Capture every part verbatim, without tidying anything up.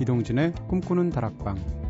이동진의 꿈꾸는 다락방.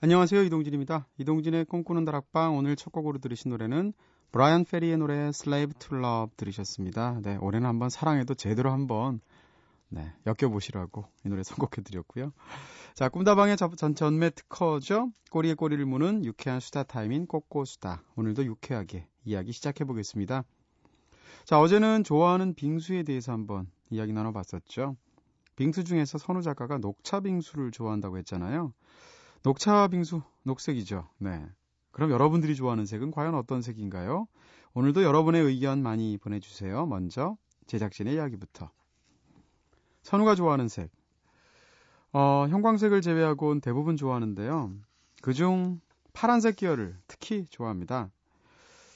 안녕하세요. 이동진입니다. 이동진의 꿈꾸는 다락방 오늘 첫 곡으로 들으신 노래는 브라이언 페리의 노래 Slave to Love 들으셨습니다. 네, 올해는 한번 사랑해도 제대로 한번 네, 엮여보시라고 이 노래 선곡해드렸고요. 자, 꿈다방의 전, 전매 특허죠. 꼬리에 꼬리를 무는 유쾌한 수다 타임인 꼬꼬수다. 오늘도 유쾌하게 이야기 시작해보겠습니다. 자, 어제는 좋아하는 빙수에 대해서 한번 이야기 나눠봤었죠. 빙수 중에서 선우 작가가 녹차 빙수를 좋아한다고 했잖아요. 녹차 빙수, 녹색이죠. 네. 그럼 여러분들이 좋아하는 색은 과연 어떤 색인가요? 오늘도 여러분의 의견 많이 보내주세요. 먼저 제작진의 이야기부터. 선우가 좋아하는 색. 어, 형광색을 제외하고는 대부분 좋아하는데요. 그중 파란색 계열을 특히 좋아합니다.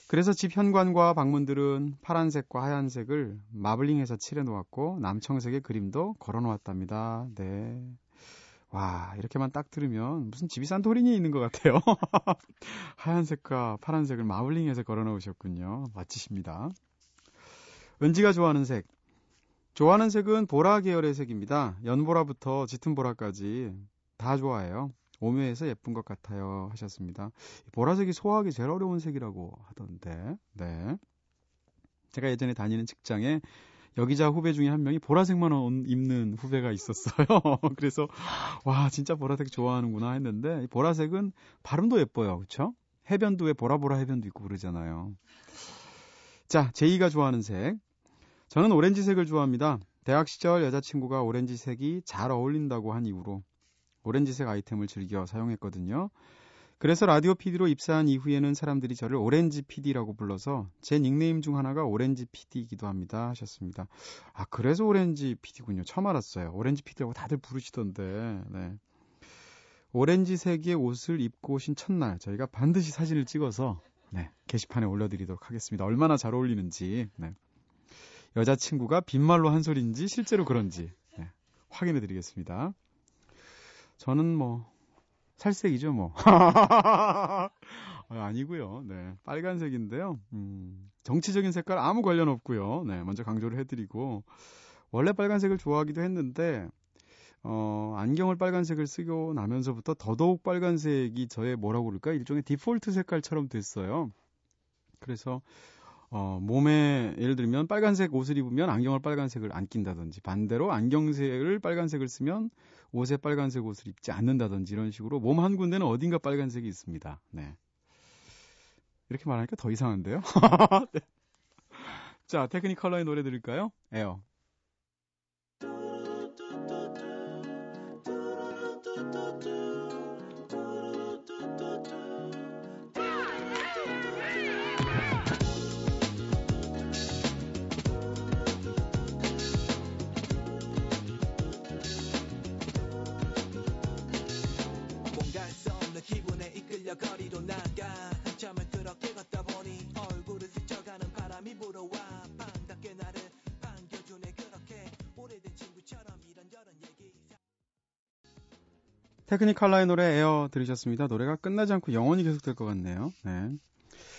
그래서 집 현관과 방문들은 파란색과 하얀색을 마블링해서 칠해놓았고 남청색의 그림도 걸어놓았답니다. 네. 와, 이렇게만 딱 들으면 무슨 집이 산토리니에 있는 것 같아요. 하얀색과 파란색을 마블링해서 걸어놓으셨군요. 멋지십니다. 은지가 좋아하는 색. 좋아하는 색은 보라 계열의 색입니다. 연보라부터 짙은 보라까지 다 좋아해요. 오묘해서 예쁜 것 같아요 하셨습니다. 보라색이 소화하기 제일 어려운 색이라고 하던데. 네. 제가 예전에 다니는 직장에 여기자 후배 중에 한 명이 보라색만 온, 입는 후배가 있었어요. 그래서 와 진짜 보라색 좋아하는구나 했는데 보라색은 발음도 예뻐요. 그렇죠? 해변도 왜 보라보라 해변도 있고 그러잖아요. 자, 제이가 좋아하는 색. 저는 오렌지색을 좋아합니다. 대학 시절 여자친구가 오렌지색이 잘 어울린다고 한 이후로 오렌지색 아이템을 즐겨 사용했거든요. 그래서 라디오 피디로 입사한 이후에는 사람들이 저를 오렌지 피디라고 불러서 제 닉네임 중 하나가 오렌지 피디이기도 합니다 하셨습니다. 아, 그래서 오렌지 피디군요. 처음 알았어요. 오렌지 피디라고 다들 부르시던데. 네. 오렌지색의 옷을 입고 오신 첫날 저희가 반드시 사진을 찍어서 네, 게시판에 올려드리도록 하겠습니다. 얼마나 잘 어울리는지. 네. 여자친구가 빈말로 한 소리인지 실제로 그런지 네, 확인해드리겠습니다. 저는 뭐 살색이죠, 뭐. 아니고요. 네, 빨간색인데요. 음, 정치적인 색깔 아무 관련 없고요. 네, 먼저 강조를 해드리고 원래 빨간색을 좋아하기도 했는데 어, 안경을 빨간색을 쓰고 나면서부터 더더욱 빨간색이 저의 뭐라고 그럴까 일종의 디폴트 색깔처럼 됐어요. 그래서 어, 몸에 예를 들면 빨간색 옷을 입으면 안경을 빨간색을 안 낀다든지 반대로 안경색을 빨간색을 쓰면 옷에 빨간색 옷을 입지 않는다든지 이런 식으로 몸 한 군데는 어딘가 빨간색이 있습니다. 네. 이렇게 말하니까 더 이상한데요. 네. 자, 테크니컬러의 노래 들을까요? 에어. 거리로 나가 한참을 그렇게 걷다 보니 얼굴을 스쳐가는 바람이 불어와 반갑게 나를 반겨주네. 그렇게 오래된 친구처럼 이런저런 얘기. 테크니컬라의 노래 에어 들으셨습니다. 노래가 끝나지 않고 영원히 계속될 것 같네요. 네.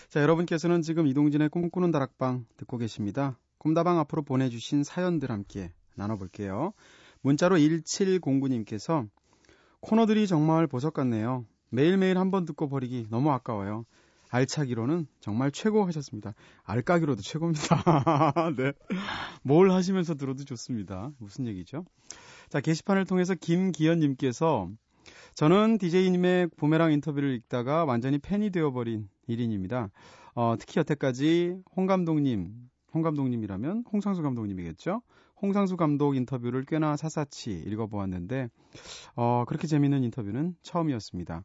자, 여러분께서는 지금 이동진의 꿈꾸는 다락방 듣고 계십니다. 꿈다방 앞으로 보내주신 사연들 함께 나눠볼게요. 문자로 일칠공구 님께서 코너들이 정말 보석 같네요. 매일매일 한번 듣고 버리기 너무 아까워요. 알차기로는 정말 최고 하셨습니다. 알까기로도 최고입니다. 네. 뭘 하시면서 들어도 좋습니다. 무슨 얘기죠? 자, 게시판을 통해서 김기현님께서 저는 디제이님의 부메랑 인터뷰를 읽다가 완전히 팬이 되어버린 일 인입니다. 어, 특히 여태까지 홍 감독님, 홍 감독님이라면 홍상수 감독님이겠죠? 홍상수 감독 인터뷰를 꽤나 사사치 읽어보았는데 어, 그렇게 재미있는 인터뷰는 처음이었습니다.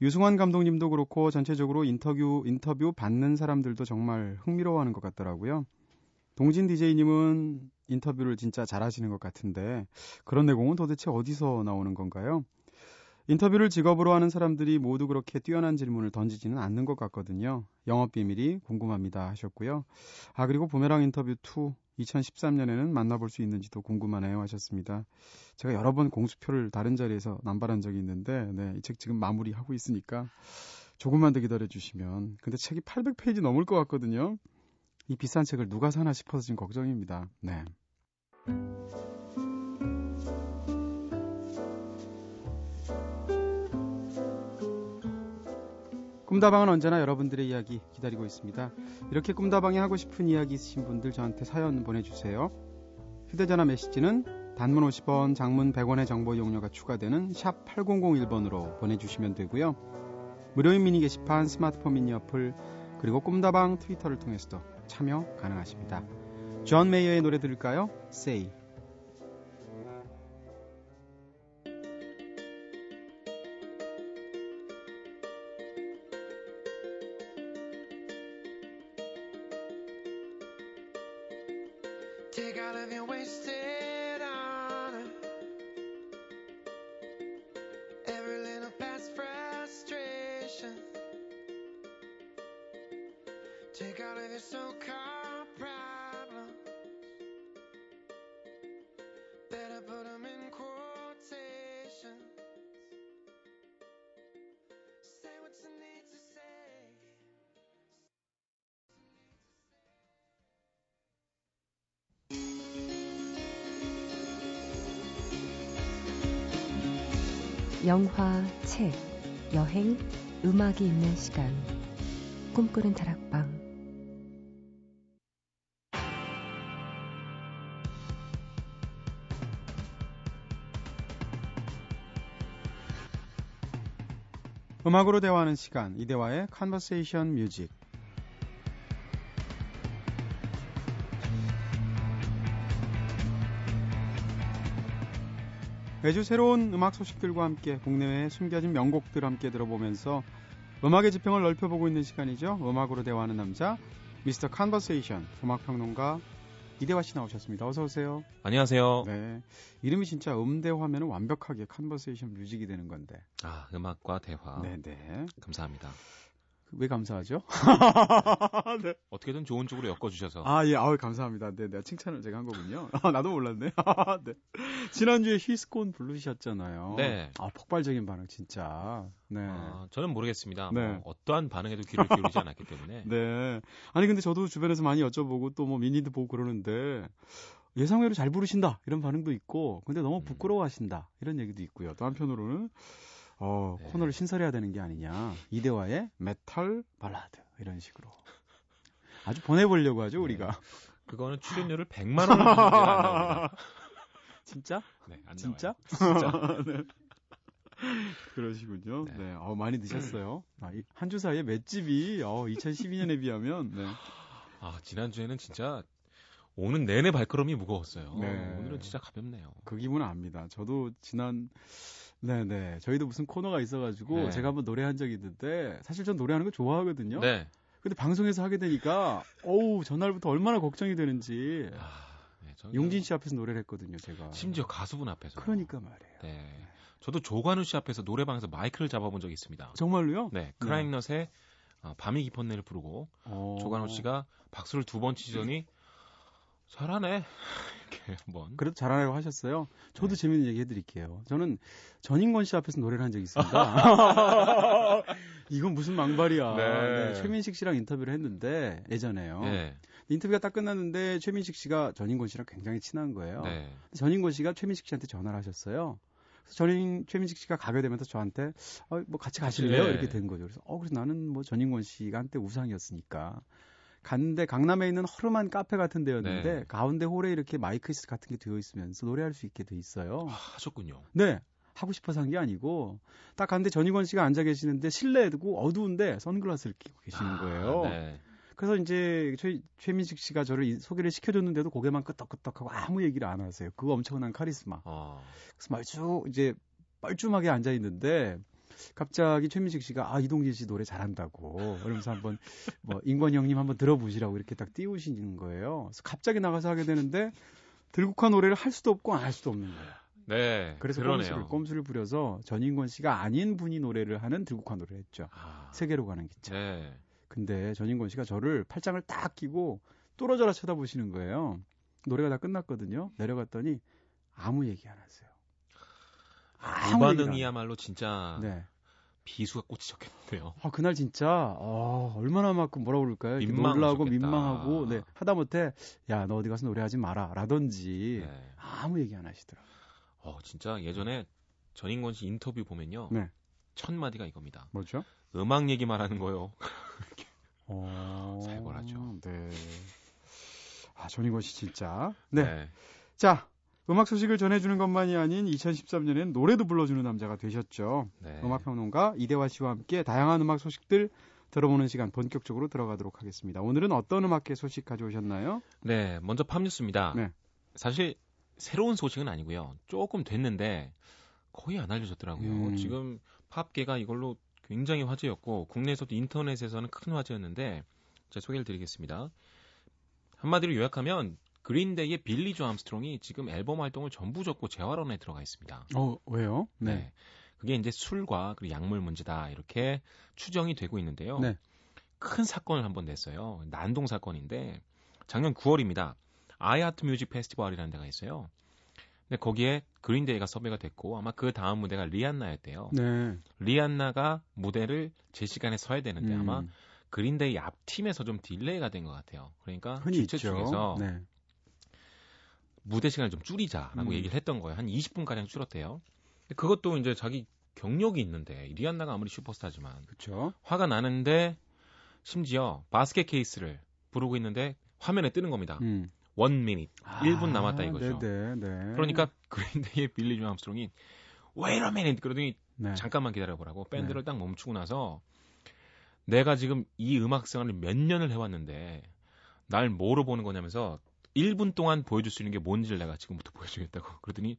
유승환 감독님도 그렇고 전체적으로 인터뷰, 인터뷰 받는 사람들도 정말 흥미로워하는 것 같더라고요. 동진 디제이님은 인터뷰를 진짜 잘하시는 것 같은데 그런 내공은 도대체 어디서 나오는 건가요? 인터뷰를 직업으로 하는 사람들이 모두 그렇게 뛰어난 질문을 던지지는 않는 것 같거든요. 영업 비밀이 궁금합니다 하셨고요. 아 그리고 부메랑 인터뷰 투 이천십삼 년에는 만나볼 수 있는지도 궁금하네요 하셨습니다. 제가 여러 번 공수표를 다른 자리에서 남발한 적이 있는데 네, 이 책 지금 마무리하고 있으니까 조금만 더 기다려주시면. 근데 책이 팔백 페이지 넘을 것 같거든요. 이 비싼 책을 누가 사나 싶어서 지금 걱정입니다. 네. 꿈다방은 언제나 여러분들의 이야기 기다리고 있습니다. 이렇게 꿈다방에 하고 싶은 이야기 있으신 분들 저한테 사연 보내주세요. 휴대전화 메시지는 단문 오십 원, 장문 백 원의 정보 이용료가 추가되는 샵 팔공공일 번으로 보내주시면 되고요. 무료인 미니 게시판, 스마트폰 미니 어플, 그리고 꿈다방 트위터를 통해서도 참여 가능하십니다. 존 메이어의 노래 들을까요? Say. Take out of your wasted honor. Every little past frustration. Take out of your so-called problems. Better put them in quotations. Say what you need to say. 영화, 책, 여행, 음악이 있는 시간. 꿈꾸는 다락방. 음악으로 대화하는 시간, 이대화의 컨버세이션 뮤직. 매주 새로운 음악 소식들과 함께 국내외에 숨겨진 명곡들 함께 들어보면서 음악의 지평을 넓혀보고 있는 시간이죠. 음악으로 대화하는 남자, 미스터 컨버세이션, 음악평론가 이대화 씨 나오셨습니다. 어서 오세요. 안녕하세요. 네, 이름이 진짜 음대화면 완벽하게 컨버세이션 뮤직이 되는 건데. 아, 음악과 대화. 네네. 감사합니다. 왜 감사하죠? 네. 어떻게든 좋은 쪽으로 엮어주셔서. 아, 예. 아우, 감사합니다. 네, 네. 칭찬을 제가 한 거군요. 아, 나도 몰랐네. 네. 지난주에 히스콘 부르셨잖아요. 네. 아, 폭발적인 반응, 진짜. 네. 아, 저는 모르겠습니다. 네. 뭐, 어떠한 반응에도 귀를 기울이지 않았기 때문에. 네. 아니, 근데 저도 주변에서 많이 여쭤보고 또 뭐 미니도 보고 그러는데 예상외로 잘 부르신다. 이런 반응도 있고, 근데 너무 부끄러워하신다. 이런 얘기도 있고요. 또 한편으로는 어, 네. 코너를 신설해야 되는 게 아니냐. 이대화의 메탈 발라드 이런 식으로 아주 보내보려고 하죠. 네. 우리가 그거는 출연료를 백만 원을 주는 게 안 나옵니다. 진짜? 네, 안 진짜? 나와요. 진짜? 네. 그러시군요. 네. 네. 어, 많이 드셨어요. 아, 한 주 사이에 맷집이 어, 이천십이 년에 비하면 네. 아, 지난주에는 진짜 오는 내내 발걸음이 무거웠어요. 네. 오늘은 진짜 가볍네요. 그 기분은 압니다. 저도 지난... 네네. 저희도 무슨 코너가 있어가지고 네. 제가 한번 노래한 적이 있는데 사실 전 노래하는 거 좋아하거든요. 네. 근데 방송에서 하게 되니까 어우 전날부터 얼마나 걱정이 되는지. 아, 네, 용진 씨 앞에서 노래를 했거든요. 제가. 심지어 가수분 앞에서. 그러니까 말이에요. 네. 네. 저도 조관우 씨 앞에서 노래방에서 마이크를 잡아본 적이 있습니다. 정말로요? 네. 크라잉넛의 네. 밤이 깊었네를 부르고 오. 조관우 씨가 박수를 두 번 치더니 잘하네. 한번. 그래도 잘하라고 하셨어요. 저도 네. 재밌는 얘기 해드릴게요. 저는 전인권 씨 앞에서 노래를 한 적이 있습니다. 이건 무슨 망발이야. 네. 네, 최민식 씨랑 인터뷰를 했는데 예전에요. 네. 인터뷰가 딱 끝났는데 최민식 씨가 전인권 씨랑 굉장히 친한 거예요. 네. 전인권 씨가 최민식 씨한테 전화를 하셨어요. 그래서 전인 최민식 씨가 가게 되면서 저한테 어, 뭐 같이 가실래요? 네. 이렇게 된 거죠. 그래서 어 그래서 나는 뭐 전인권 씨가 한때 우상이었으니까. 갔는데 강남에 있는 허름한 카페 같은 데였는데 네. 가운데 홀에 이렇게 마이크 같은 게 되어 있으면서 노래할 수 있게 돼 있어요. 아, 하셨군요. 네. 하고 싶어서 한 게 아니고 딱 갔는데 전인권 씨가 앉아 계시는데 실내고 어두운데 선글라스를 끼고 계시는 거예요. 아, 네. 그래서 이제 최, 최민식 씨가 저를 이, 소개를 시켜줬는데도 고개만 끄덕끄덕하고 아무 얘기를 안 하세요. 그 엄청난 카리스마. 아. 그래서 말쭉 이제 뻘쭘하게 앉아 있는데 갑자기 최민식 씨가 아 이동진 씨 노래 잘한다고 그러면서 한번 뭐 인권 형님 한번 들어보시라고 이렇게 딱 띄우시는 거예요. 그래서 갑자기 나가서 하게 되는데 들국화 노래를 할 수도 없고 안 할 수도 없는 거예요. 네, 그래서 꼼수를, 꼼수를 부려서 전인권 씨가 아닌 분이 노래를 하는 들국화 노래를 했죠. 아, 세계로 가는 기차. 네. 근데 전인권 씨가 저를 팔짱을 딱 끼고 뚫어져라 쳐다보시는 거예요. 노래가 다 끝났거든요. 내려갔더니 아무 얘기 안 하세요. 그 반응이야말로 진짜 네. 비수가 꽂히셨겠네요. 아, 그날 진짜 아, 얼마나 막 뭐라고 그럴까요? 놀라고 민망하고 네, 하다못해 야, 너 어디 가서 노래하지 마라 라든지 네. 아무 얘기 안 하시더라고요. 어, 진짜 예전에 전인권 씨 인터뷰 보면요. 네. 첫 마디가 이겁니다. 뭐죠? 음악 얘기 말하는 거요. 어... 살벌하죠. 네. 아, 전인권 씨 진짜. 네. 네. 자, 음악 소식을 전해주는 것만이 아닌 이천십삼 년엔 노래도 불러주는 남자가 되셨죠. 네. 음악평론가 이대화 씨와 함께 다양한 음악 소식들 들어보는 시간 본격적으로 들어가도록 하겠습니다. 오늘은 어떤 음악계 소식 가져오셨나요? 네, 먼저 팝 뉴스입니다. 네. 사실 새로운 소식은 아니고요. 조금 됐는데 거의 안 알려졌더라고요. 음. 지금 팝계가 이걸로 굉장히 화제였고 국내에서도 인터넷에서는 큰 화제였는데 제가 소개를 드리겠습니다. 한마디로 요약하면 그린데이의 빌리 조 암스트롱이 지금 앨범 활동을 전부 접고 재활원에 들어가 있습니다. 어, 왜요? 네. 네. 그게 이제 술과 그리고 약물 문제다 이렇게 추정이 되고 있는데요. 네. 큰 사건을 한번 냈어요. 난동 사건인데 작년 구월입니다. 아이하트 뮤직 페스티벌이라는 데가 있어요. 근데 거기에 그린데이가 섭외가 됐고 아마 그 다음 무대가 리안나였대요. 네. 리안나가 무대를 제 시간에 서야 되는데 음. 아마 그린데이 앞팀에서 좀 딜레이가 된 것 같아요. 그러니까 주최 측에서 네. 무대 시간을 좀 줄이자라고 음. 얘기를 했던 거예요. 한 이십 분가량 줄었대요. 근데 그것도 이제 자기 경력이 있는데 리안나가 아무리 슈퍼스타지만 그쵸? 화가 나는데 심지어 바스켓 케이스를 부르고 있는데 화면에 뜨는 겁니다. 음. 원 미닛, 아, 일 분 남았다 이거죠. 네네, 네. 그러니까 그린데이의 빌리 조 암스트롱이 Wait a minute! 그러더니 네. 잠깐만 기다려보라고 밴드를 네. 딱 멈추고 나서 내가 지금 이 음악 생활을 몇 년을 해왔는데 날 뭐로 보는 거냐면서 일 분 동안 보여줄 수 있는 게 뭔지를 내가 지금부터 보여주겠다고 그러더니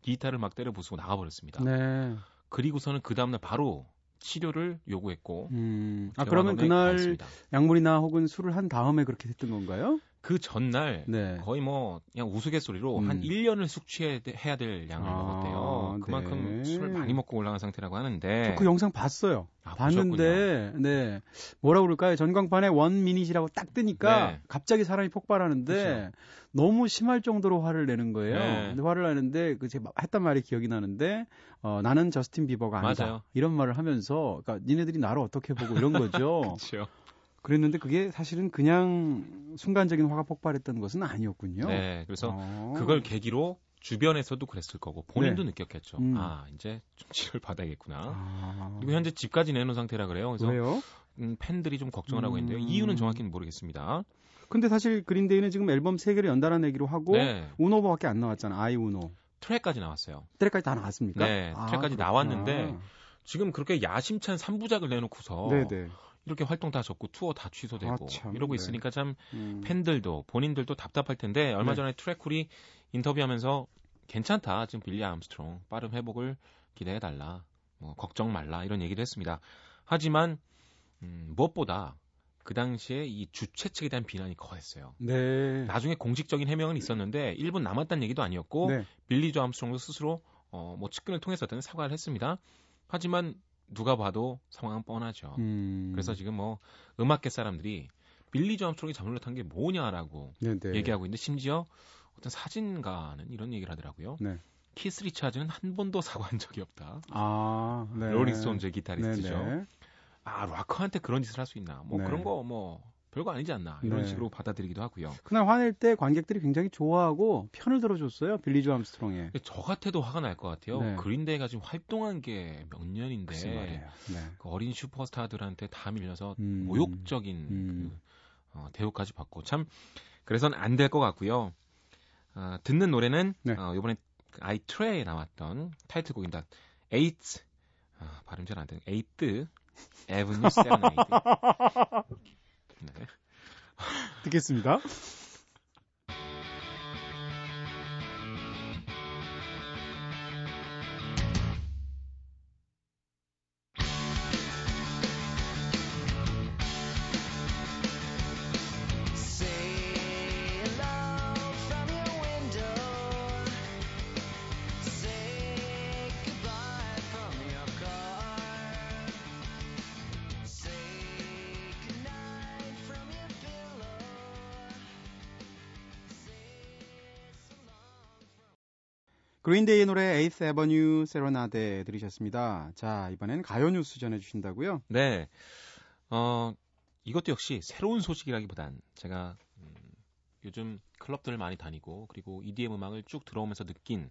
기타를 막 때려 부수고 나가버렸습니다. 네. 그리고서는 그 다음날 바로 치료를 요구했고 음. 아 그러면 그날 갔습니다. 약물이나 혹은 술을 한 다음에 그렇게 됐던 건가요? 그 전날 네. 거의 뭐 그냥 우스갯소리로 음. 한 일 년을 숙취해야 될 양을 아, 먹었대요. 그만큼 네. 술을 많이 먹고 올라간 상태라고 하는데 저 그 영상 봤어요. 아, 봤는데 네. 뭐라 그럴까요? 전광판에 원 미닛이라고 딱 뜨니까 네. 갑자기 사람이 폭발하는데 그렇죠. 너무 심할 정도로 화를 내는 거예요. 네. 근데 화를 내는데 그 제가 했던 말이 기억이 나는데 어, 나는 저스틴 비버가 아니다. 맞아요. 이런 말을 하면서 그러니까 니네들이 나를 어떻게 보고 이런 거죠. 그렇죠. 그랬는데 그게 사실은 그냥 순간적인 화가 폭발했던 것은 아니었군요. 네, 그래서 어... 그걸 계기로 주변에서도 그랬을 거고 본인도 네. 느꼈겠죠. 음. 아, 이제 좀 치료를 받아야겠구나. 아... 그리고 현재 집까지 내놓은 상태라 그래요. 그래서 왜요? 음, 팬들이 좀 걱정을 음... 하고 있는데요. 이유는 정확히는 모르겠습니다. 근데 사실 그린데이는 지금 앨범 세 개를 연달아 내기로 하고 네. 우노밖에 안 나왔잖아요. 아이 우노. 트랙까지 나왔어요. 트랙까지 다 나왔습니까? 네, 아, 트랙까지 그렇구나. 나왔는데 지금 그렇게 야심찬 삼 부작을 내놓고서 네네. 이렇게 활동 다 접고 투어 다 취소되고 아, 참, 이러고 네. 있으니까 참 음. 팬들도 본인들도 답답할 텐데 얼마 네. 전에 트랙쿨이 인터뷰하면서 괜찮다. 지금 빌리 암스트롱 빠른 회복을 기대해달라. 뭐 걱정 말라. 이런 얘기를 했습니다. 하지만 음, 무엇보다 그 당시에 이 주최 측에 대한 비난이 거했어요. 네. 나중에 공식적인 해명은 있었는데 일 분 남았다는 얘기도 아니었고 네. 빌리 조 암스트롱도 스스로 어, 뭐 측근을 통해서든 사과를 했습니다. 하지만 누가 봐도 상황은 뻔하죠. 음. 그래서 지금 뭐 음악계 사람들이 빌리 조 암스트롱이 잘못한 게 뭐냐라고 네네. 얘기하고 있는데 심지어 어떤 사진가는 이런 얘기를 하더라고요. 네. 키스 리차즈는 한 번도 사과한 적이 없다. 아, 네. 롤링스톤즈의 기타리스트죠. 네네. 아, 락커한테 그런 짓을 할 수 있나. 뭐 네. 그런 거 뭐 별거 아니지 않나 이런 네. 식으로 받아들이기도 하고요. 그날 화낼 때 관객들이 굉장히 좋아하고 편을 들어줬어요. 빌리 조 암스트롱에. 저 같아도 화가 날 것 같아요. 네. 그린데이가 지금 활동한 게 몇 년인데 네. 그 어린 슈퍼스타들한테 다 밀려서 음. 모욕적인 음. 그, 어, 대우까지 받고 참 그래서는 안 될 것 같고요. 어, 듣는 노래는 네. 어, 이번에 아이 트레에 나왔던 타이틀곡입니다. 에이트 아, 발음 잘 안 되는 에이트 에브뉴 세레나이드. 네. 듣겠습니다. 그린데이 노래 에이스 에버뉴 세레나데 들으셨습니다. 자, 이번엔 가요 뉴스 전해주신다고요? 네. 어, 이것도 역시 새로운 소식이라기보단 제가 음, 요즘 클럽들을 많이 다니고 그리고 이디엠 음악을 쭉 들어오면서 느낀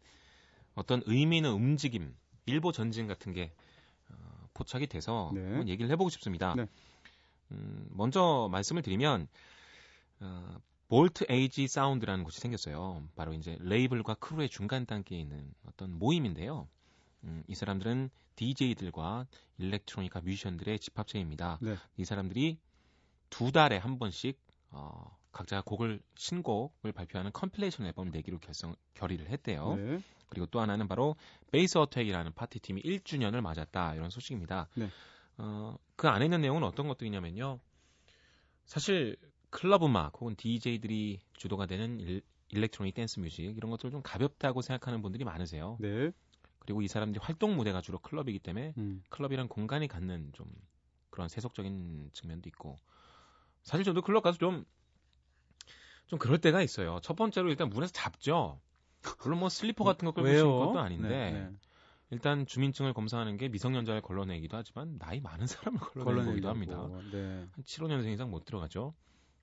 어떤 의미 있는 움직임, 일보 전진 같은 게 어, 포착이 돼서 네. 한번 얘기를 해보고 싶습니다. 네. 음, 먼저 말씀을 드리면 어, 볼트 에이지 사운드라는 곳이 생겼어요. 바로 이제 레이블과 크루의 중간 단계에 있는 어떤 모임인데요. 음, 이 사람들은 디제이들과 일렉트로니카 뮤지션들의 집합체입니다. 네. 이 사람들이 두 달에 한 번씩 어, 각자 곡을 신곡을 발표하는 컴필레이션 앨범을 내기로 결성, 결의를 했대요. 네. 그리고 또 하나는 바로 베이스 어택이라는 파티팀이 일 주년을 맞았다. 이런 소식입니다. 네. 어, 그 안에 있는 내용은 어떤 것들이냐면요. 사실 클럽 음악 혹은 디제이들이 주도가 되는 일, 일렉트로닉 댄스 뮤직 이런 것들을 좀 가볍다고 생각하는 분들이 많으세요. 네. 그리고 이 사람들이 활동 무대가 주로 클럽이기 때문에 음. 클럽이란 공간이 갖는 좀 그런 세속적인 측면도 있고 사실 저도 클럽 가서 좀 좀 그럴 때가 있어요. 첫 번째로 일단 문에서 잡죠. 물론 뭐 슬리퍼 같은 거 끌고 신는 것도 아닌데 네, 네. 일단 주민증을 검사하는 게 미성년자를 걸러내기도 하지만 나이 많은 사람을 걸러내기도 합니다. 네. 한 칠십오 년생 이상 못 들어가죠.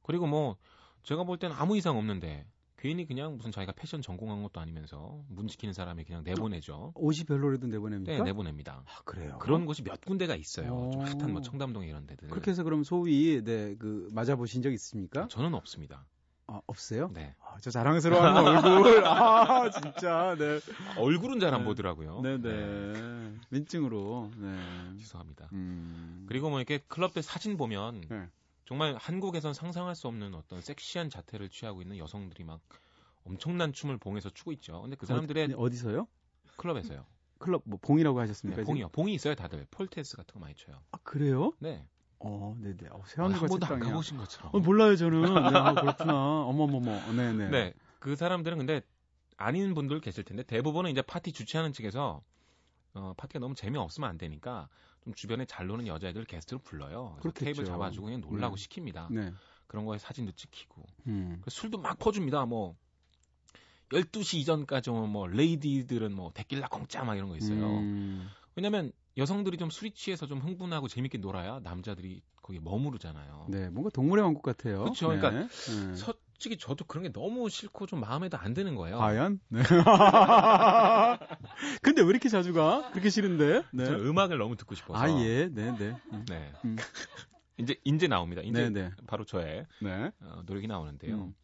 그리고 뭐 제가 볼 땐 아무 이상 없는데 괜히 그냥 무슨 자기가 패션 전공한 것도 아니면서 문 지키는 사람이 그냥 내보내죠. 옷이 별로라도 내보냅니까? 네, 내보냅니다. 아, 그래요? 그런 곳이 몇 군데가 있어요. 좀 핫한 뭐 청담동에 이런 데들. 그렇게 해서 그럼 소위 네, 그 맞아보신 적 있습니까? 저는 없습니다. 아, 없어요? 네. 아, 저 자랑스러워하는 얼굴. 아, 진짜. 네. 얼굴은 잘 안 네. 보더라고요. 네네. 네. 민증으로. 네. 죄송합니다. 음... 그리고 뭐 이렇게 클럽들 사진 보면 네. 정말 한국에선 상상할 수 없는 어떤 섹시한 자태를 취하고 있는 여성들이 막 엄청난 춤을 봉에서 추고 있죠. 근데 그 사람들의 어디서요? 클럽에서요. 클럽 뭐 봉이라고 하셨습니까? 네, 봉이요. 봉이 있어요, 다들. 폴 댄스 같은 거 많이 춰요. 아, 그래요? 네. 어, 네, 네. 어, 세상에 한 번도 안 가보신 것처럼. 어, 몰라요, 저는. 네, 아, 그렇구나. 어머머머. 네, 네. 네. 그 사람들은 근데 아닌 분들 계실 텐데 대부분은 이제 파티 주최하는 측에서 어, 파티가 너무 재미없으면 안 되니까 좀 주변에 잘 노는 여자애들 게스트로 불러요. 그래서 테이블 잡아주고 그냥 놀라고 네. 시킵니다. 네. 그런 거에 사진도 찍히고 음. 술도 막 퍼줍니다. 뭐 열두 시 이전까지 오면 뭐 레이디들은 뭐 데킬라 공짜 막 이런 거 있어요. 음. 왜냐면 여성들이 좀 술이 취해서 좀 흥분하고 재밌게 놀아야 남자들이 거기 머무르잖아요. 네, 뭔가 동물의 왕국 같아요. 그렇죠. 네. 그러니까 네. 솔직히 저도 그런 게 너무 싫고 좀 마음에도 안 드는 거예요. 과연? 네. 근데 왜 이렇게 자주 가? 그렇게 싫은데? 네. 저는 음악을 너무 듣고 싶어서. 아, 예. 네, 네. 네. 음. 이제 이제 나옵니다. 이제 네네. 바로 저의 네. 어, 노력이 나오는데요. 음.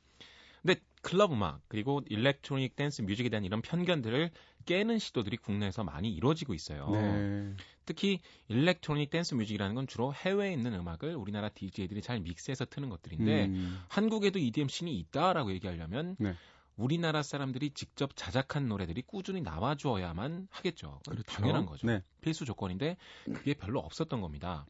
근데 클럽 음악 그리고 일렉트로닉 댄스 뮤직에 대한 이런 편견들을 깨는 시도들이 국내에서 많이 이루어지고 있어요. 네. 특히 일렉트로닉 댄스 뮤직이라는 건 주로 해외에 있는 음악을 우리나라 디제이들이 잘 믹스해서 트는 것들인데 음. 한국에도 이디엠 씬이 있다라고 얘기하려면 네. 우리나라 사람들이 직접 자작한 노래들이 꾸준히 나와줘야만 하겠죠. 그렇죠. 당연한 거죠. 네. 필수 조건인데 그게 별로 없었던 겁니다.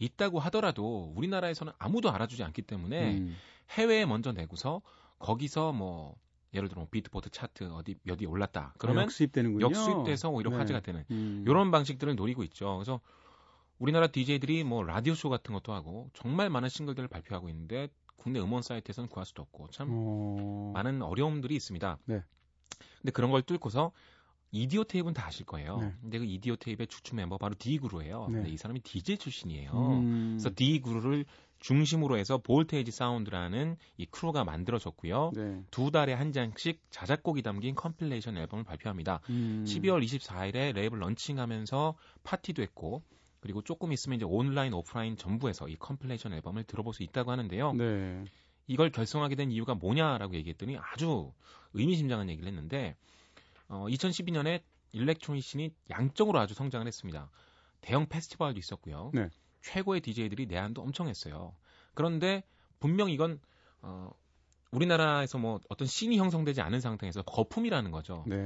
있다고 하더라도 우리나라에서는 아무도 알아주지 않기 때문에 음. 해외에 먼저 내고서 거기서 뭐 예를 들어 비트포트 차트 어디 어디 올랐다. 그러면 아, 역수입되는군요. 역수입돼서 오히려 네. 화제가 되는 음. 이런 방식들을 노리고 있죠. 그래서 우리나라 디제이들이 뭐 라디오 쇼 같은 것도 하고 정말 많은 싱글들을 발표하고 있는데 국내 음원 사이트에서는 구할 수도 없고 참 오. 많은 어려움들이 있습니다. 네. 근데 그런 걸 뚫고서 이디오 테이프는 다 아실 거예요. 네. 근데 그 이디오 테이프의 주축 멤버 바로 디그루예요. 네. 근데 이 사람이 디제이 출신이에요. 음. 그래서 디그루를 중심으로 해서 볼테이지 사운드라는 이 크루가 만들어졌고요. 네. 두 달에 한 장씩 자작곡이 담긴 컴필레이션 앨범을 발표합니다. 음. 십이월 이십사일에 레이블 런칭하면서 파티도 했고 그리고 조금 있으면 이제 온라인, 오프라인 전부에서 이 컴필레이션 앨범을 들어볼 수 있다고 하는데요. 네. 이걸 결성하게 된 이유가 뭐냐라고 얘기했더니 아주 의미심장한 얘기를 했는데 어, 이천십이년에 일렉트로닉 씬이 양적으로 아주 성장을 했습니다. 대형 페스티벌도 있었고요. 네. 최고의 디제이들이 내한도 엄청 했어요. 그런데 분명 이건 어, 우리나라에서 뭐 어떤 신이 형성되지 않은 상태에서 거품이라는 거죠. 네.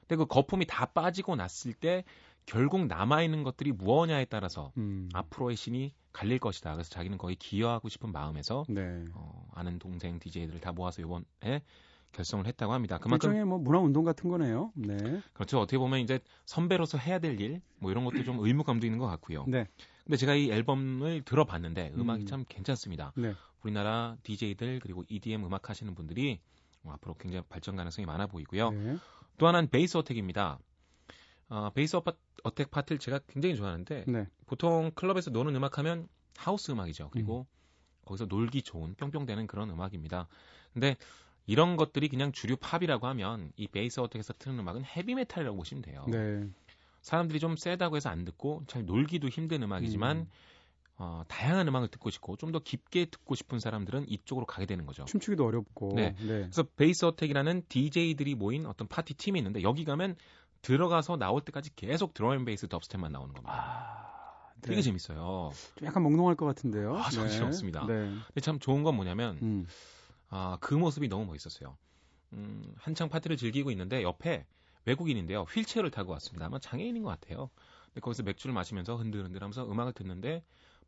근데 그 거품이 다 빠지고 났을 때 결국 남아있는 것들이 무엇냐에 따라서 음. 앞으로의 신이 갈릴 것이다. 그래서 자기는 거의 기여하고 싶은 마음에서 네. 어, 아는 동생 디제이들을 다 모아서 이번에 결성을 했다고 합니다. 그만큼 일종의 뭐 문화운동 같은 거네요. 네. 그렇죠. 어떻게 보면 이제 선배로서 해야 될 일, 뭐 이런 것도 좀 의무감도 있는 것 같고요. 네. 근데 제가 이 앨범을 들어봤는데 음악이 음. 참 괜찮습니다. 네. 우리나라 디제이들 그리고 이디엠 음악 하시는 분들이 앞으로 굉장히 발전 가능성이 많아 보이고요. 네. 또 하나는 베이스 어택입니다. 어, 베이스 어택 파트를 제가 굉장히 좋아하는데 네. 보통 클럽에서 노는 음악하면 하우스 음악이죠. 그리고 음. 거기서 놀기 좋은 뿅뿅대는 그런 음악입니다. 근데 이런 것들이 그냥 주류 팝이라고 하면 이 베이스 어택에서 트는 음악은 헤비메탈이라고 보시면 돼요. 네. 사람들이 좀 세다고 해서 안 듣고 잘 놀기도 힘든 음악이지만 음. 어, 다양한 음악을 듣고 싶고 좀 더 깊게 듣고 싶은 사람들은 이쪽으로 가게 되는 거죠. 춤추기도 어렵고. 네. 네. 그래서 베이스 어택이라는 디제이들이 모인 어떤 파티 팀이 있는데 여기 가면 들어가서 나올 때까지 계속 드럼앤베이스 덥스텝만 나오는 겁니다. 아, 네. 되게 재밌어요. 좀 약간 몽롱할 것 같은데요. 아, 정신없습니다. 네. 네. 근데 참 좋은 건 뭐냐면 음. 아, 그 모습이 너무 멋있었어요. 음, 한창 파티를 즐기고 있는데 옆에 외국인인데요. 휠체어를 타고 왔습니다. 아마 장애인인 것 같아요. 근데 거기서 맥주를 마시면서 흔들흔들하면서 음악을 듣는데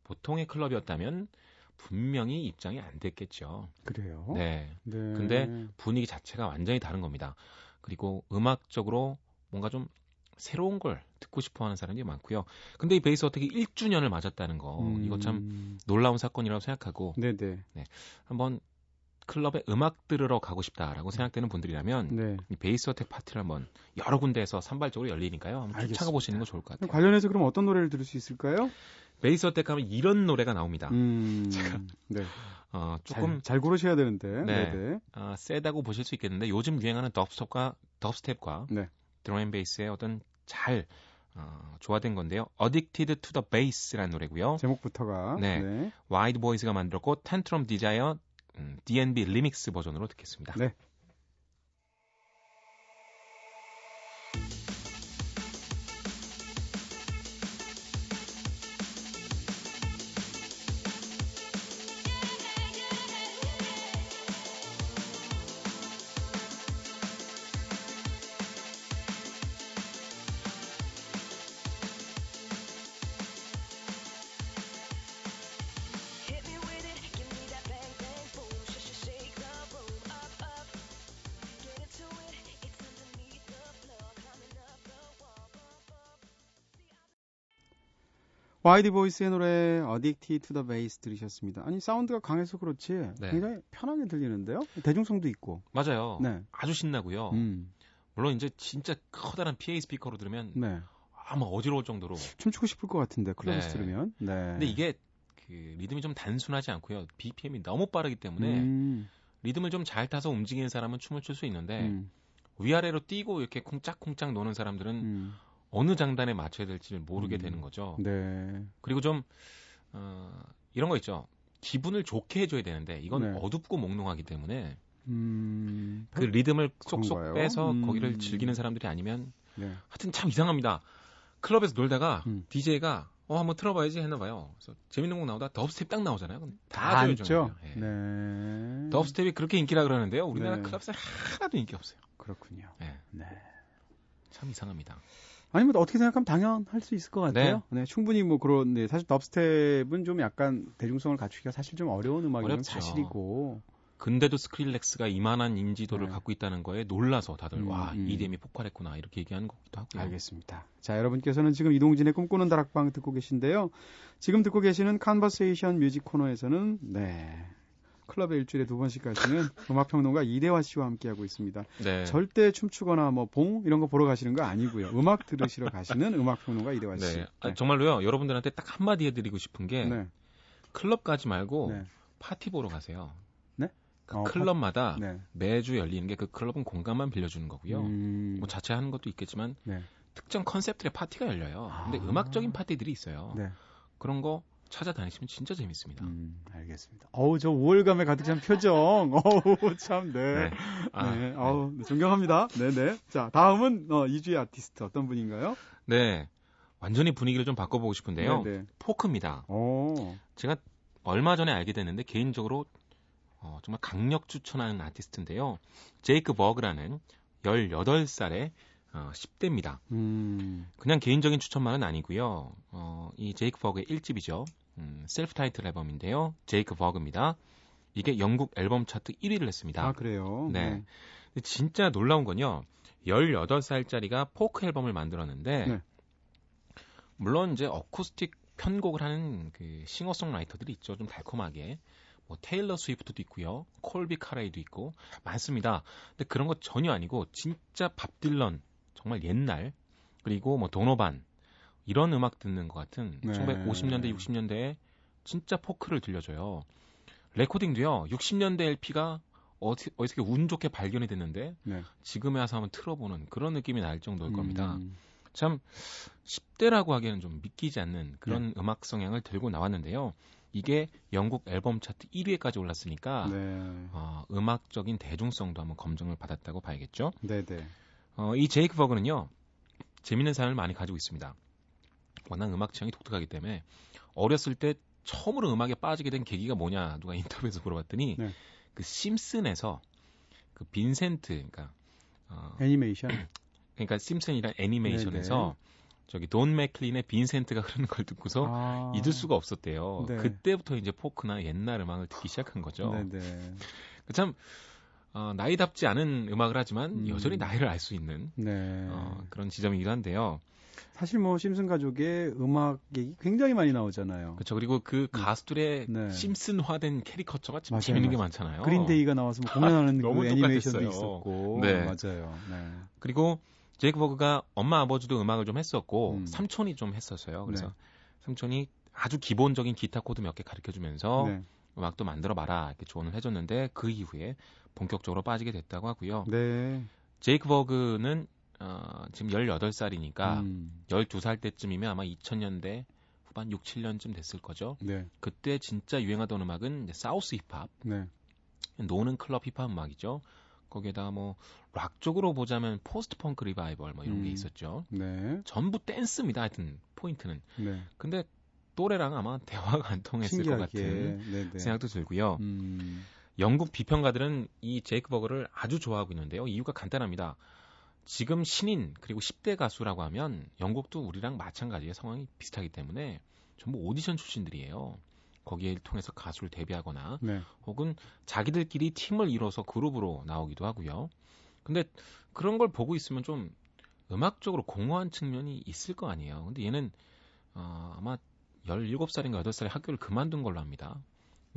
보통의 클럽이었다면 분명히 입장이 안 됐겠죠. 그래요? 네. 네. 근데 분위기 자체가 완전히 다른 겁니다. 그리고 음악적으로 뭔가 좀 새로운 걸 듣고 싶어하는 사람들이 많고요. 근데 이 베이스 어택이 일 주년을 맞았다는 거, 음... 이거 참 놀라운 사건이라고 생각하고, 네네. 네, 한번 클럽에 음악 들으러 가고 싶다라고 생각되는 분들이라면 네. 이 베이스 어택 파티를 한번 여러 군데에서 산발적으로 열리니까요. 한번 찾아보시는 거 좋을 것 같아요. 관련해서 그럼 어떤 노래를 들을 수 있을까요? 베이스 어택 하면 이런 노래가 나옵니다. 음... 제가 네. 어, 조금 잘, 잘 고르셔야 되는데, 네, 네네. 어, 세다고 보실 수 있겠는데 요즘 유행하는 덥스텝과 덥스텝과 네. 드럼 앤 베이스의 어떤 잘 어, 조화된 건데요. Addicted to the Bass라는 노래고요. 제목부터가. 네. 네. 와이드 보이스가 만들었고 탄트럼 디자이어 음, 디앤비 리믹스 버전으로 듣겠습니다. 네. 와이드 보이스의 노래 Addicted to the Bass 들으셨습니다. 아니 사운드가 강해서 그렇지 네. 굉장히 편하게 들리는데요. 대중성도 있고. 맞아요. 네. 아주 신나고요. 음. 물론 이제 진짜 커다란 피에이 스피커로 들으면 네. 아마 어지러울 정도로 춤추고 싶을 것 같은데 클럽에서 네. 들으면. 네. 근데 이게 그 리듬이 좀 단순하지 않고요. 비피엠이 너무 빠르기 때문에 음. 리듬을 좀 잘 타서 움직이는 사람은 춤을 출 수 있는데 음. 위아래로 뛰고 이렇게 쿵짝쿵짝 노는 사람들은 음. 어느 장단에 맞춰야 될지를 모르게 음, 되는 거죠. 네. 그리고 좀 어, 이런 거 있죠. 기분을 좋게 해줘야 되는데 이건 네. 어둡고 몽롱하기 때문에 음, 그 리듬을 쏙쏙 건가요? 빼서 음, 거기를 즐기는 사람들이 아니면 네. 하여튼 참 이상합니다. 클럽에서 놀다가 음. 디제이가 어 한번 틀어봐야지 했나 봐요. 그래서 재밌는 곡 나오다 덥스텝 딱 나오잖아요. 그럼 다 알죠. 네. 네. 덥스텝이 그렇게 인기라 그러는데요. 우리나라 네. 클럽에서 하나도 인기 없어요. 그렇군요. 네. 네. 참 이상합니다. 아니면 어떻게 생각하면 당연할 수 있을 것 같아요. 네, 네 충분히 뭐 그런 네, 사실 덥스텝은 좀 약간 대중성을 갖추기가 사실 좀 어려운 음악이라는 사실이고. 근데도 스크릴렉스가 이만한 인지도를 네. 갖고 있다는 거에 놀라서 다들 음, 와 음. 이디엠이 폭발했구나 이렇게 얘기하는 것도 하고요. 알겠습니다. 자 여러분께서는 지금 이동진의 꿈꾸는 다락방 듣고 계신데요. 지금 듣고 계시는 컨버세이션 뮤직 코너에서는 네. 클럽에 일주일에 두 번씩 가시는 음악평론가 이대화 씨와 함께하고 있습니다. 네. 절대 춤추거나 뭐 봉 이런 거 보러 가시는 거 아니고요. 음악 들으시러 가시는 음악평론가 이대화 씨. 네. 아, 네. 정말로요. 여러분들한테 딱 한마디 해드리고 싶은 게 네. 클럽 가지 말고 네. 파티 보러 가세요. 네? 그 어, 클럽마다 파... 네. 매주 열리는 게 그 클럽은 공간만 빌려주는 거고요. 음... 뭐 자체 하는 것도 있겠지만 네. 특정 컨셉들의 파티가 열려요. 아... 근데 음악적인 파티들이 있어요. 네. 그런 거 찾아다니시면 진짜 재밌습니다. 음, 알겠습니다. 어우, 저 우월감에 가득 찬 표정. 어우, 참, 네. 네. 아, 네. 어우, 네. 존경합니다. 네네. 자, 다음은 어, 이 주의 아티스트 어떤 분인가요? 네. 완전히 분위기를 좀 바꿔보고 싶은데요. 네네. 포크입니다. 오. 제가 얼마 전에 알게 됐는데 개인적으로 어, 정말 강력 추천하는 아티스트인데요. 제이크 버그라는 열여덟 살의 어, 십 대입니다. 음. 그냥 개인적인 추천만은 아니고요. 어, 이 제이크 버그의 일 집이죠. 음, 셀프 타이틀 앨범인데요. 제이크 버그입니다. 이게 영국 앨범 차트 일 위를 했습니다. 아, 그래요? 네. 네. 진짜 놀라운 건요. 열여덟 살짜리가 포크 앨범을 만들었는데 네. 물론 이제 어쿠스틱 편곡을 하는 그 싱어송라이터들이 있죠. 좀 달콤하게. 뭐 테일러 스위프트도 있고요. 콜비 카레이도 있고 많습니다. 근데 그런 거 전혀 아니고 진짜 밥 딜런 정말 옛날 그리고 뭐 도노반 이런 음악 듣는 것 같은 네. 천구백오십 년대, 육십 년대에 진짜 포크를 들려줘요. 레코딩도요. 육십 년대 엘피가 어떻게, 어떻게 운 좋게 발견이 됐는데 네. 지금에 와서 한번 틀어보는 그런 느낌이 날 정도일 겁니다. 음. 참 십 대라고 하기에는 좀 믿기지 않는 그런 네. 음악 성향을 들고 나왔는데요. 이게 영국 앨범 차트 일 위에까지 올랐으니까 네. 어, 음악적인 대중성도 한번 검증을 받았다고 봐야겠죠. 네, 네. 어, 이 제이크 버그는요. 재밌는 사연을 많이 가지고 있습니다. 워낙 음악 취향이 독특하기 때문에 어렸을 때 처음으로 음악에 빠지게 된 계기가 뭐냐 누가 인터뷰에서 물어봤더니 네. 그 심슨에서 그 빈센트 그러니까 어, 애니메이션 그러니까 심슨이란 애니메이션에서 네네. 저기 돈 맥클린의 빈센트가 흐르는 걸 듣고서 아~ 잊을 수가 없었대요. 네. 그때부터 이제 포크나 옛날 음악을 듣기 시작한 거죠. 참 어, 나이답지 않은 음악을 하지만 음. 여전히 나이를 알 수 있는 네. 어, 그런 지점이기도 한데요. 사실 뭐 심슨 가족의 음악 얘기 굉장히 많이 나오잖아요. 그렇죠. 그리고 그 가수들의 네. 심슨화된 캐리커처가 참 재밌는 게 많잖아요. 그린데이가 나와서 뭐 공연하는 그 애니메이션도 있었고. 네. 맞아요. 네. 그리고 제이크 버그가 엄마 아버지도 음악을 좀 했었고 음. 삼촌이 좀 했었어요. 그래서 네. 삼촌이 아주 기본적인 기타 코드 몇 개 가르쳐주면서 네. 음악도 만들어봐라 이렇게 조언을 해줬는데 그 이후에 본격적으로 빠지게 됐다고 하고요. 네. 제이크 버그는 어, 지금 열여덟 살이니까 음. 열두 살 때쯤이면 아마 이천 년대 후반 육, 칠 년쯤 됐을 거죠. 네. 그때 진짜 유행하던 음악은 이제 사우스 힙합, 네. 노는 클럽 힙합 음악이죠. 거기에다 뭐 락 쪽으로 보자면 포스트 펑크 리바이벌 뭐 이런 음. 게 있었죠. 네. 전부 댄스입니다. 하여튼 포인트는. 네. 근데 또래랑 아마 대화가 안 통했을 신기하게. 것 같은 네네. 생각도 들고요. 음. 영국 비평가들은 이 제이크 버그를 아주 좋아하고 있는데요. 이유가 간단합니다. 지금 신인 그리고 십 대 가수라고 하면 영국도 우리랑 마찬가지의 상황이 비슷하기 때문에 전부 오디션 출신들이에요. 거기에 통해서 가수를 데뷔하거나 네. 혹은 자기들끼리 팀을 이뤄서 그룹으로 나오기도 하고요. 근데 그런 걸 보고 있으면 좀 음악적으로 공허한 측면이 있을 거 아니에요. 근데 얘는 어, 아마 열일곱 살인가 여덟 살에 학교를 그만둔 걸로 합니다.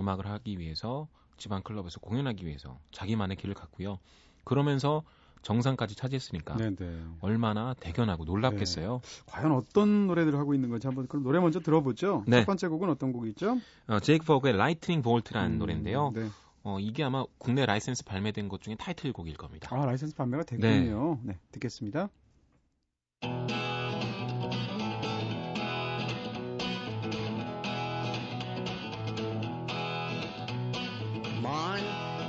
음악을 하기 위해서 지방 클럽에서 공연하기 위해서 자기만의 길을 갔고요. 그러면서 정상까지 차지했으니까 네네. 얼마나 대견하고 놀랍겠어요. 네. 과연 어떤 노래들을 하고 있는 건지 한번 그럼 노래 먼저 들어보죠. 네. 첫 번째 곡은 어떤 곡이죠? 어, 제이크 버그의 라이트닝 볼트라는 음, 노래인데요. 네. 어, 이게 아마 국내 라이센스 발매된 것 중에 타이틀곡일 겁니다. 아, 라이센스 발매가 되군요. 네, 네 듣겠습니다. Morn,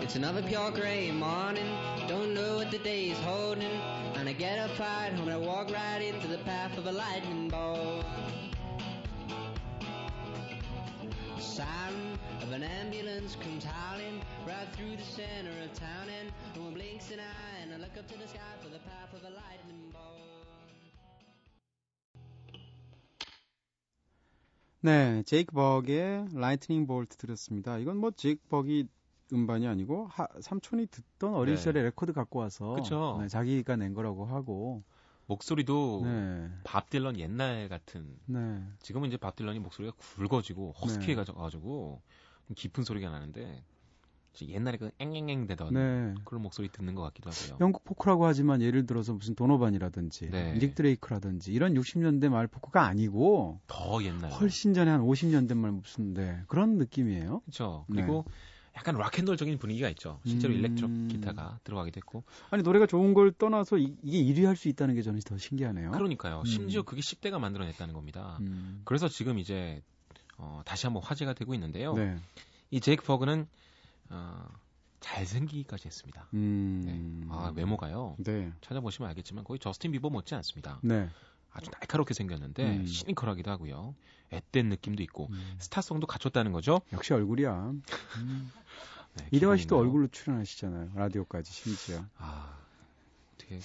it's another pure gray morning. Don't know what the day is holding, and I get up right home and I walk right into the path of a lightning bolt. The siren of an ambulance comes howling right through the center of town, and no one blinks an eye, and I look up to the sky for the path of a lightning bolt. 네, 제이크 버그의 라이트닝 볼트 들었습니다. 이건 뭐 제이크 버그이 음반이 아니고 하, 삼촌이 듣던 어린 네. 시절에 레코드 갖고 와서 네, 자기가 낸 거라고 하고 목소리도 네. 밥 딜런 옛날 같은 네. 지금은 이제 밥 딜런이 목소리가 굵어지고 허스키해가지고 네. 깊은 소리가 나는데 옛날에 그 앵앵앵 되던 네. 그런 목소리 듣는 것 같기도 하고요. 영국 포크라고 하지만 예를 들어서 무슨 도노반이라든지 네. 닉 드레이크라든지 이런 육십 년대 말 포크가 아니고 더 옛날 훨씬 전에 한 오십 년대 말 무슨 네, 그런 느낌이에요. 그렇죠. 그리고 네. 약간 락앤돌적인 분위기가 있죠. 실제로 음... 일렉트릭 기타가 들어가기도 했고. 아니 노래가 좋은 걸 떠나서 이, 이게 일 위 할 수 있다는 게 저는 더 신기하네요. 그러니까요. 음... 심지어 그게 십 대가 만들어냈다는 겁니다. 음... 그래서 지금 이제 어, 다시 한번 화제가 되고 있는데요. 네. 이 제이크 버그는 어, 잘생기기까지 했습니다. 음... 네. 아, 외모가요. 네. 찾아보시면 알겠지만 거의 저스틴 비버 못지 않습니다. 네. 아주 날카롭게 생겼는데 음. 시니컬하기도 하고요. 앳된 느낌도 있고 음. 스타성도 갖췄다는 거죠. 역시 얼굴이야. 음. 네, 이대화 씨도 얼굴로 출연하시잖아요. 라디오까지 심지어. 아, 어떻게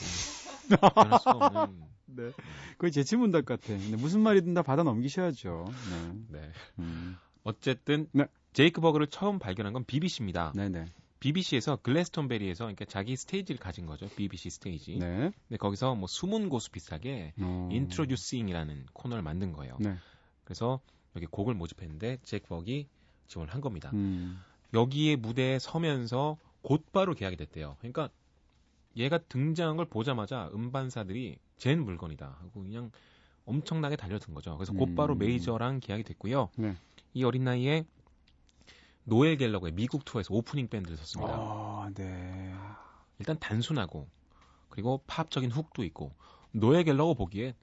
변할 수가 없는. 네. 거의 제 질문답 같아. 근데 무슨 말이든 다 받아 넘기셔야죠. 네. 네. 음. 어쨌든 네. 제이크 버그를 처음 발견한 건 비비씨입니다. 네네. 비비씨에서 글래스톤베리에서 그러니까 자기 스테이지를 가진 거죠. 비비씨 스테이지. 네. 근데 거기서 뭐 숨은 고수 비슷하게 어... 인트로듀싱이라는 코너를 만든 거예요. 네. 그래서 여기 곡을 모집했는데 제이크 버그가 지원을 한 겁니다. 음. 여기에 무대에 서면서 곧바로 계약이 됐대요. 그러니까 얘가 등장한 걸 보자마자 음반사들이 쟨 물건이다 하고 그냥 엄청나게 달려든 거죠. 그래서 곧바로 음. 메이저랑 계약이 됐고요. 네. 이 어린 나이에 노엘 갤러거의 미국 투어에서 오프닝 밴드를 썼습니다. 아, 네. 일단 단순하고 그리고 팝적인 훅도 있고 노엘 갤러거 보기에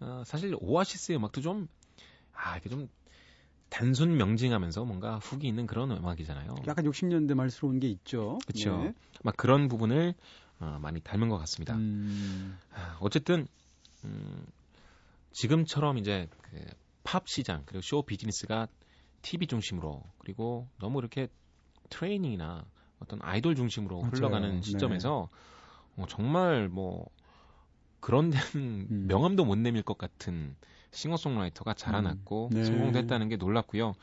어, 사실 오아시스의 음악도 좀 아, 이게 좀 단순 명징하면서 뭔가 훅이 있는 그런 음악이잖아요. 약간 육십 년대 말스러운 게 있죠. 그렇죠. 네. 막 그런 부분을 어, 많이 닮은 것 같습니다. 음... 어쨌든 음, 지금처럼 이제 그 팝 시장 그리고 쇼 비즈니스가 티비 중심으로 그리고 너무 이렇게 트레이닝이나 어떤 아이돌 중심으로 맞아요. 흘러가는 시점에서 네. 어, 정말 뭐 그런 데는 음. 명함도 못 내밀 것 같은 싱어송라이터가 자라났고 음. 네. 성공도 했다는 게 놀랍고요.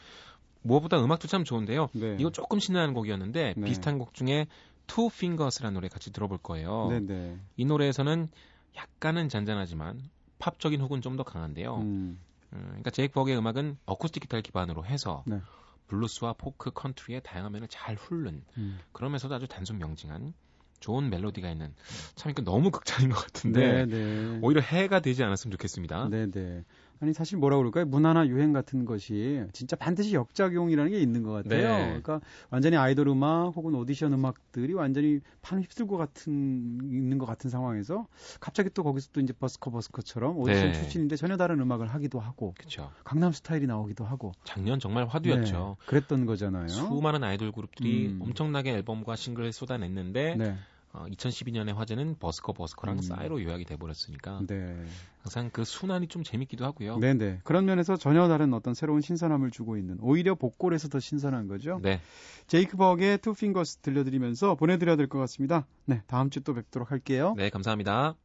무엇보다 음악도 참 좋은데요. 네. 이거 조금 신나는 곡이었는데 네. 비슷한 곡 중에 Two Fingers라는 노래 같이 들어볼 거예요. 네, 네. 이 노래에서는 약간은 잔잔하지만 팝적인 혹은 좀 더 강한데요. 음. 음, 그러니까 제이크 버그의 음악은 어쿠스틱 기타를 기반으로 해서 네. 블루스와 포크, 컨트리의 다양한 면을 잘 훑는 음. 그러면서도 아주 단순 명징한 좋은 멜로디가 있는 참 이거 너무 극찬인 것 같은데 네네. 오히려 해가 되지 않았으면 좋겠습니다. 네네. 아니 사실 뭐라고 그럴까요? 문화나 유행 같은 것이 진짜 반드시 역작용이라는 게 있는 것 같아요. 네. 그러니까 완전히 아이돌 음악 혹은 오디션 음악들이 완전히 판 휩쓸고 같은 있는 것 같은 상황에서 갑자기 또 거기서 또 이제 버스커 버스커처럼 오디션 네. 출신인데 전혀 다른 음악을 하기도 하고, 그렇죠. 강남 스타일이 나오기도 하고. 작년 정말 화두였죠. 네. 그랬던 거잖아요. 수많은 아이돌 그룹들이 음. 엄청나게 앨범과 싱글을 쏟아냈는데. 네. 어, 이천십이 년의 화제는 버스커 버스커랑 음. 싸이로 요약이 돼버렸으니까 네. 항상 그 순환이 좀 재밌기도 하고요. 네네. 그런 면에서 전혀 다른 어떤 새로운 신선함을 주고 있는 오히려 복골에서 더 신선한 거죠. 네. 제이크 버그의 투 핑거스 들려드리면서 보내드려야 될 것 같습니다. 네, 다음 주 또 뵙도록 할게요. 네, 감사합니다.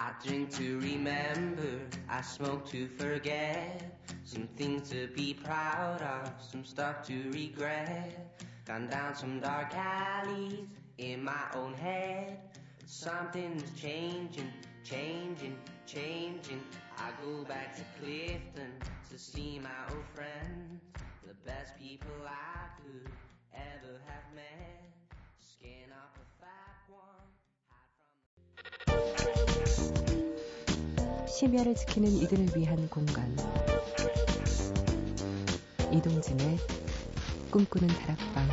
I drink to remember, I smoke to forget. Some things to be proud of, some stuff to regret. Gone down some dark alleys in my own head. Something's changing, changing, changing. I go back to Clifton to see my old friends. The best people I could ever have met. Skin up a fat one, hide from the... 심야를 지키는 이들을 위한 공간 이동진의 꿈꾸는 다락방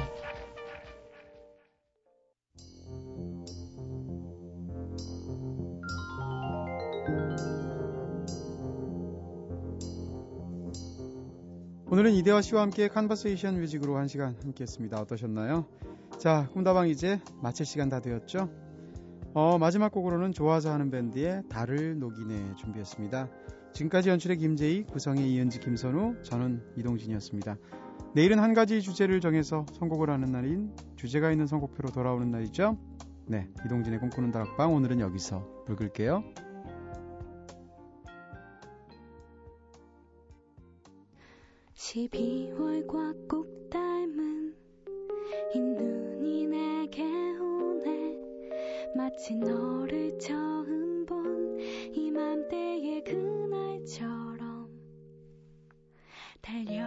오늘은 이대화 씨와 함께 컨버세이션 뮤직으로 한 시간 함께했습니다. 어떠셨나요? 자, 꿈다방 이제 마칠 시간 다 되었죠? 어, 마지막 곡으로는 좋아서 하는 밴드의 달을 녹이네 준비했습니다. 지금까지 연출의 김재희, 구성의 이은지, 김선우, 저는 이동진이었습니다. 내일은 한 가지 주제를 정해서 선곡을 하는 날인 주제가 있는 선곡표로 돌아오는 날이죠. 네, 이동진의 꿈꾸는 다락방 오늘은 여기서 불 끌게요. 십이월과 꼭 닮은 이 눈이 내게 오네 마치 너를 처음 본 이맘때의 그날처럼 달려